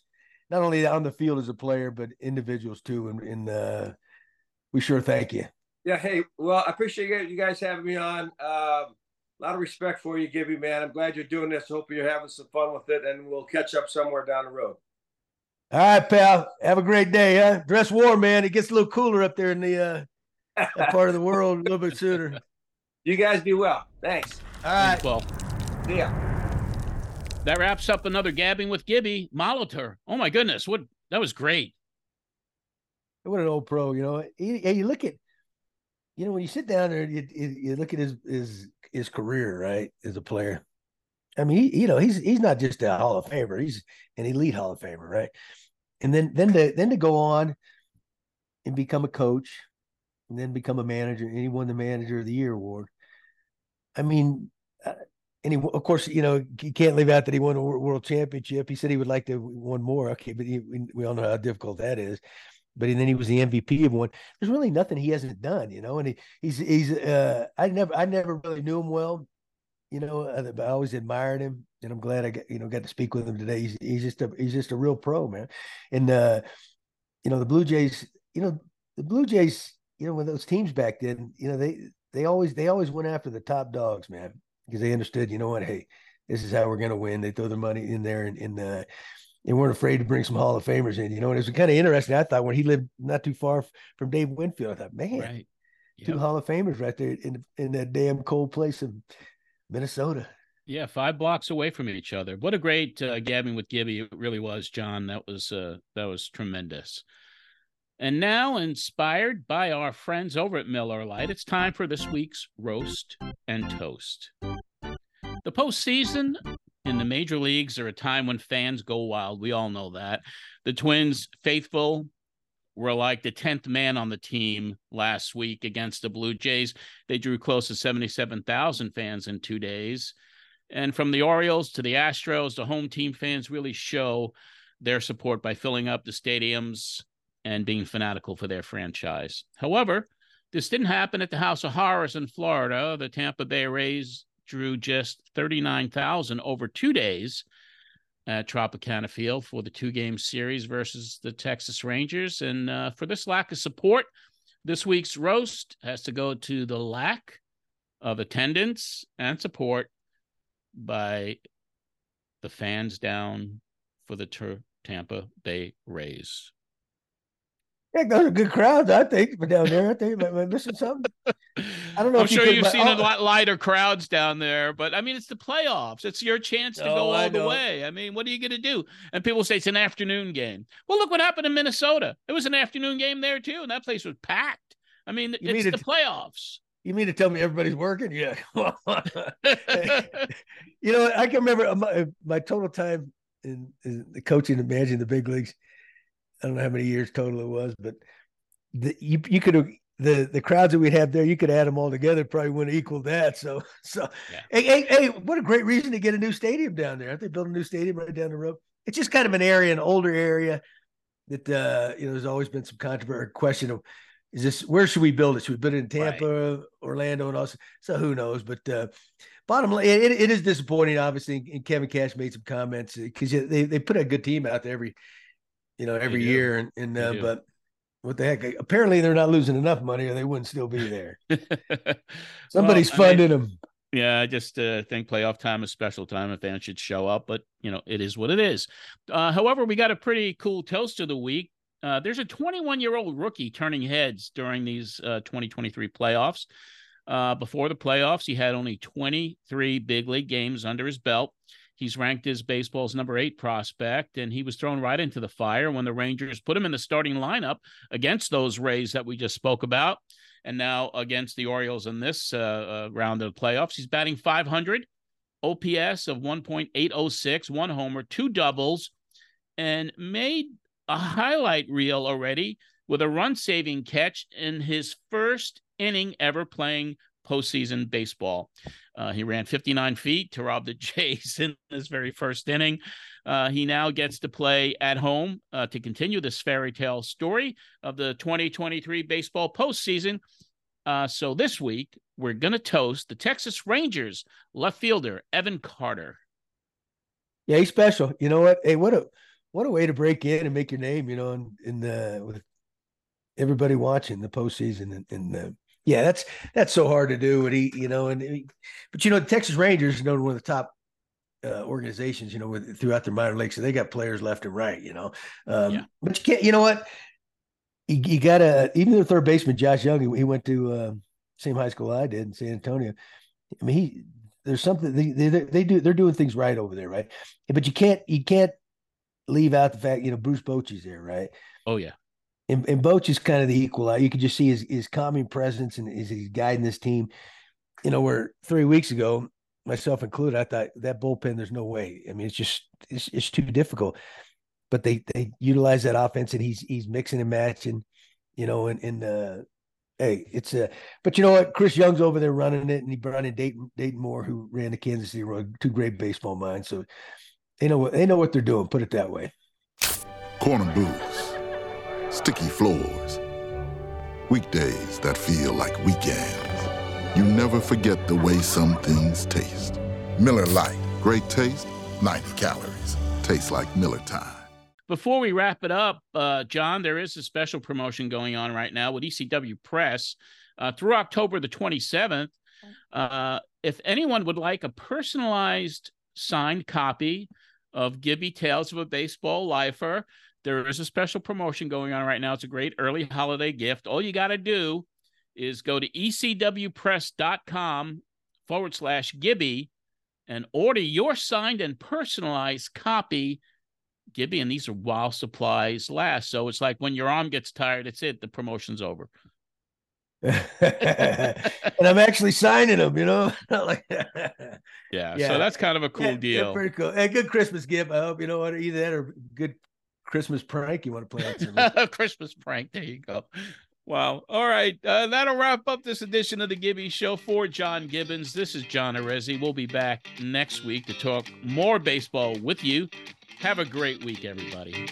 not only on the field as a player, but individuals too. And, and uh, we sure thank you. Yeah, hey, well, I appreciate you guys having me on. Uh, a lot of respect for you, Gibby, man. I'm glad you're doing this. Hope you're having some fun with it, and we'll catch up somewhere down the road. All right, pal. Have a great day, huh? Dress warm, man. It gets a little cooler up there in the uh, part of the world a little bit sooner. You guys be well. Thanks. All right. Be well. See ya. That wraps up another Gabbing with Gibby. Molitor. Oh my goodness, what that was great. What an old pro, you know. He, he, you look at, you know, when you sit down there, you, you, you look at his his his career, right, as a player. I mean, he, you know, he's he's not just a Hall of Famer; he's an elite Hall of Famer, right? And then then to then to go on and become a coach, and then become a manager, and he won the Manager of the Year award. I mean, uh, and he, of course, you know, you can't leave out that he won a world championship. He said he would like to win more. Okay, but he, we all know how difficult that is. But then he was the M V P of one. There's really nothing he hasn't done, you know. And he, he's he's uh, I never I never really knew him well. You know, I always admired him, and I'm glad I got, you know, got to speak with him today. He's, he's just a he's just a real pro, man. And uh, you know, the Blue Jays, you know, the Blue Jays, you know, when those teams back then, you know, they they always they always went after the top dogs, man, because they understood, you know what, hey, this is how we're gonna win. They throw their money in there, and and uh, they weren't afraid to bring some Hall of Famers in, you know. And it was kind of interesting. I thought when he lived not too far from Dave Winfield, I thought, man, right. Yep. Two Hall of Famers right there in in that damn cold place of Minnesota. Yeah, five blocks away from each other. What a great uh, Gabbing with Gibby. It really was, John. That was uh, that was tremendous. And now, inspired by our friends over at Miller Lite, it's time for this week's Roast and Toast. The postseason in the major leagues are a time when fans go wild. We all know that. The Twins faithful were like the tenth man on the team last week against the Blue Jays. They drew close to seventy-seven thousand fans in two days. And from the Orioles to the Astros, the home team fans really show their support by filling up the stadiums and being fanatical for their franchise. However, this didn't happen at the House of Horrors in Florida. The Tampa Bay Rays drew just thirty-nine thousand over two days at Tropicana Field for the two-game series versus the Texas Rangers. And uh, for this lack of support, this week's roast has to go to the lack of attendance and support by the fans down for the ter- Tampa Bay Rays. Yeah, those are good crowds, I think, but down there, I think, am I missing something? I don't know. I'm if you sure could, you've but, seen oh, a lot lighter crowds down there, but I mean, it's the playoffs. It's your chance to oh, go all I the know. way. I mean, what are you going to do? And people say it's an afternoon game. Well, look what happened in Minnesota. It was an afternoon game there too, and that place was packed. I mean, you it's mean the to, playoffs. You mean to tell me everybody's working? Yeah. You know, I can remember my, my total time in, in the coaching and managing the big leagues. I don't know how many years total it was, but the, you you could the the crowds that we'd have there, you could add them all together, probably wouldn't equal that. So so yeah. hey, hey hey, what a great reason to get a new stadium down there. Aren't they building a new stadium right down the road? It's just kind of an area, an older area that uh, you know, there's always been some controversy question of is this where should we build it? Should we build it in Tampa, right. Orlando, and also so who knows? But uh, bottom line, it, it is disappointing, obviously. And Kevin Cash made some comments because they they put a good team out there every. You know, every year, and, and uh, but what the heck? Apparently, they're not losing enough money, or they wouldn't still be there. Somebody's well, funding I mean, them. Yeah, I just uh, think playoff time is special time. If fans should show up, but you know, it is what it is. Uh, however, we got a pretty cool toast of the week. Uh, there's a twenty-one-year-old rookie turning heads during these uh, twenty twenty-three playoffs. Uh, before the playoffs, he had only twenty-three big league games under his belt. He's ranked as baseball's number eight prospect, and he was thrown right into the fire when the Rangers put him in the starting lineup against those Rays that we just spoke about, and now against the Orioles in this uh, uh, round of the playoffs. He's batting five hundred, O P S of one point eight oh six, one homer, two doubles, and made a highlight reel already with a run-saving catch in his first inning ever playing postseason baseball. Uh, he ran fifty-nine feet to rob the Jays in his very first inning. Uh, he now gets to play at home uh, to continue this fairy tale story of the twenty twenty-three baseball postseason. Uh, so this week, we're going to toast the Texas Rangers left fielder, Evan Carter. Yeah, he's special. You know what? Hey, what a what a way to break in and make your name, you know, in, in the with everybody watching the postseason and, and the yeah, that's that's so hard to do. And he, you know, and he, but you know, the Texas Rangers, you know, one of the top uh, organizations, you know, with, throughout their minor leagues, so they got players left and right, you know. Um, yeah. But you can't, you know what? You, you got to even their third baseman Josh Young. He, he went to uh, same high school I did in San Antonio. I mean, he there's something they, they they do they're doing things right over there, right? But you can't you can't leave out the fact you know Bruce Bochy's there, right? Oh yeah. And, and Boch is kind of the equalizer. You can just see his, his calming presence and his, his guiding this team. You know, where three weeks ago, myself included, I thought that bullpen, there's no way. I mean, it's just it's, it's too difficult. But they they utilize that offense, and he's he's mixing and matching. You know, and and uh, hey, it's a. But you know what? Chris Young's over there running it, and he brought in Dayton Dayton Moore, who ran the Kansas City Royals, two great baseball minds. So they know what they know what they're doing. Put it that way. Corner boots. Sticky floors, weekdays that feel like weekends. You never forget the way some things taste. Miller Lite, great taste, ninety calories. Tastes like Miller time. Before we wrap it up, uh, John, there is a special promotion going on right now with E C W Press uh, through October the twenty-seventh. Uh, if anyone would like a personalized signed copy of Gibby Tales of a Baseball Lifer, there is a special promotion going on right now. It's a great early holiday gift. All you got to do is go to ecwpress.com forward slash Gibby and order your signed and personalized copy. Gibby, and these are while supplies last. So it's like when your arm gets tired, it's it. The promotion's over. And I'm actually signing them, you know? Not like that. Yeah, yeah, so that's kind of a cool yeah, deal. Yeah, pretty cool. Hey, good Christmas gift, I hope. You know what? Either that or good Christmas prank you want to play on something. Christmas prank. There you go. Wow. All right. Uh, that'll wrap up this edition of the Gibby Show. For John Gibbons, this is John Arezzi. We'll be back next week to talk more baseball with you. Have a great week, everybody.